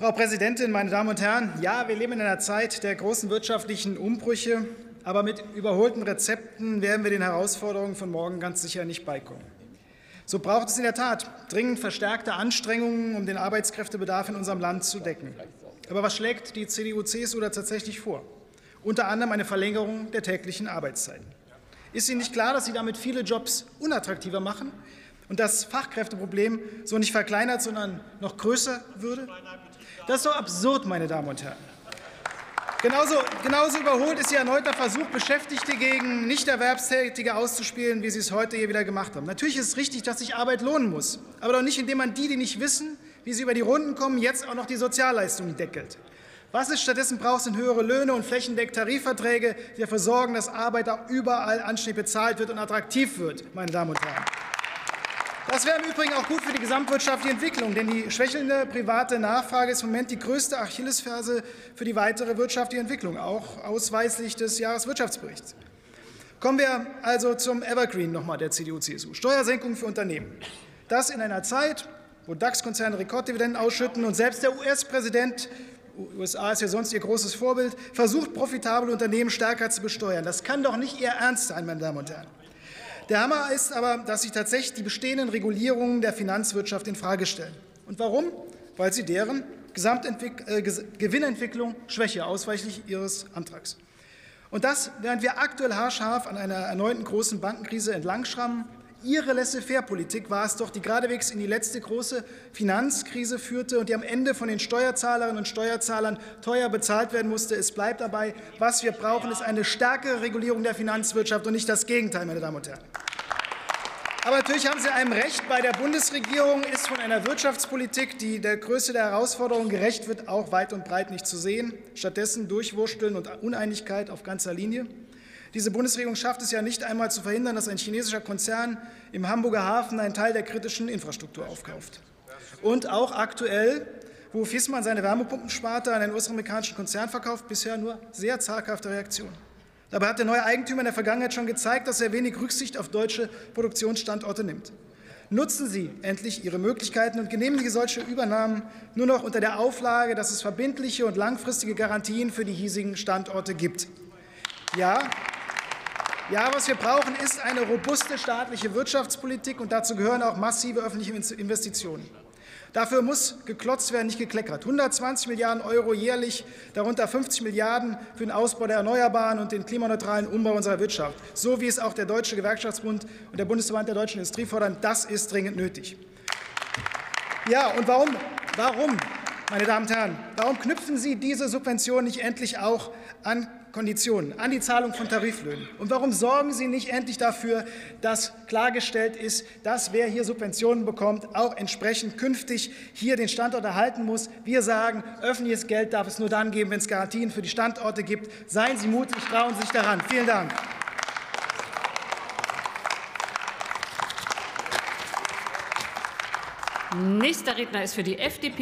Frau Präsidentin, meine Damen und Herren! Ja, wir leben in einer Zeit der großen wirtschaftlichen Umbrüche, aber mit überholten Rezepten werden wir den Herausforderungen von morgen ganz sicher nicht beikommen. So braucht es in der Tat dringend verstärkte Anstrengungen, um den Arbeitskräftebedarf in unserem Land zu decken. Aber was schlägt die CDU/CSU da tatsächlich vor? Unter anderem eine Verlängerung der täglichen Arbeitszeiten. Ist Ihnen nicht klar, dass Sie damit viele Jobs unattraktiver machen und das Fachkräfteproblem so nicht verkleinert, sondern noch größer würde? Das ist doch absurd, meine Damen und Herren. Genauso überholt ist Ihr erneuter Versuch, Beschäftigte gegen Nichterwerbstätige auszuspielen, wie Sie es heute hier wieder gemacht haben. Natürlich ist es richtig, dass sich Arbeit lohnen muss, aber doch nicht, indem man die nicht wissen, wie sie über die Runden kommen, jetzt auch noch die Sozialleistungen deckelt. Was es stattdessen braucht, sind höhere Löhne und flächendeckende Tarifverträge, die dafür sorgen, dass Arbeit auch überall anständig bezahlt wird und attraktiv wird, meine Damen und Herren. Das wäre im Übrigen auch gut für die gesamtwirtschaftliche Entwicklung, denn die schwächelnde private Nachfrage ist im Moment die größte Achillesferse für die weitere wirtschaftliche Entwicklung, auch ausweislich des Jahreswirtschaftsberichts. Kommen wir also zum Evergreen nochmal der CDU/CSU: Steuersenkungen für Unternehmen. Das in einer Zeit, wo DAX-Konzerne Rekorddividenden ausschütten und selbst der US-Präsident, USA ist ja sonst ihr großes Vorbild, versucht, profitable Unternehmen stärker zu besteuern. Das kann doch nicht Ihr Ernst sein, meine Damen und Herren. Der Hammer ist aber, dass sich tatsächlich die bestehenden Regulierungen der Finanzwirtschaft infrage stellen. Und warum? Weil sie deren Gewinnentwicklung schwäche, ausweichlich ihres Antrags. Und das, während wir aktuell haarscharf an einer erneuten großen Bankenkrise entlangschrammen. Ihre Laissez-faire-Politik war es doch, die geradewegs in die letzte große Finanzkrise führte und die am Ende von den Steuerzahlerinnen und Steuerzahlern teuer bezahlt werden musste. Es bleibt dabei, was wir brauchen, ist eine stärkere Regulierung der Finanzwirtschaft und nicht das Gegenteil, meine Damen und Herren. Aber natürlich haben Sie einem recht. Bei der Bundesregierung ist von einer Wirtschaftspolitik, die der Größe der Herausforderungen gerecht wird, auch weit und breit nicht zu sehen. Stattdessen Durchwursteln und Uneinigkeit auf ganzer Linie. Diese Bundesregierung schafft es ja nicht einmal zu verhindern, dass ein chinesischer Konzern im Hamburger Hafen einen Teil der kritischen Infrastruktur aufkauft. Und auch aktuell, wo Viessmann seine Wärmepumpensparte an einen US-amerikanischen Konzern verkauft, bisher nur sehr zaghafte Reaktionen. Dabei hat der neue Eigentümer in der Vergangenheit schon gezeigt, dass er wenig Rücksicht auf deutsche Produktionsstandorte nimmt. Nutzen Sie endlich Ihre Möglichkeiten und genehmigen solche Übernahmen nur noch unter der Auflage, dass es verbindliche und langfristige Garantien für die hiesigen Standorte gibt. Ja, was wir brauchen, ist eine robuste staatliche Wirtschaftspolitik, und dazu gehören auch massive öffentliche Investitionen. Dafür muss geklotzt werden, nicht gekleckert. 120 Milliarden Euro jährlich, darunter 50 Milliarden für den Ausbau der Erneuerbaren und den klimaneutralen Umbau unserer Wirtschaft, so wie es auch der Deutsche Gewerkschaftsbund und der Bundesverband der Deutschen Industrie fordern. Das ist dringend nötig. Ja, und warum, meine Damen und Herren, warum knüpfen Sie diese Subventionen nicht endlich auch an Konditionen, an die Zahlung von Tariflöhnen? Und warum sorgen Sie nicht endlich dafür, dass klargestellt ist, dass wer hier Subventionen bekommt, auch entsprechend künftig hier den Standort erhalten muss? Wir sagen, öffentliches Geld darf es nur dann geben, wenn es Garantien für die Standorte gibt. Seien Sie mutig, trauen Sie sich daran. Vielen Dank. Nächster Redner ist für die FDP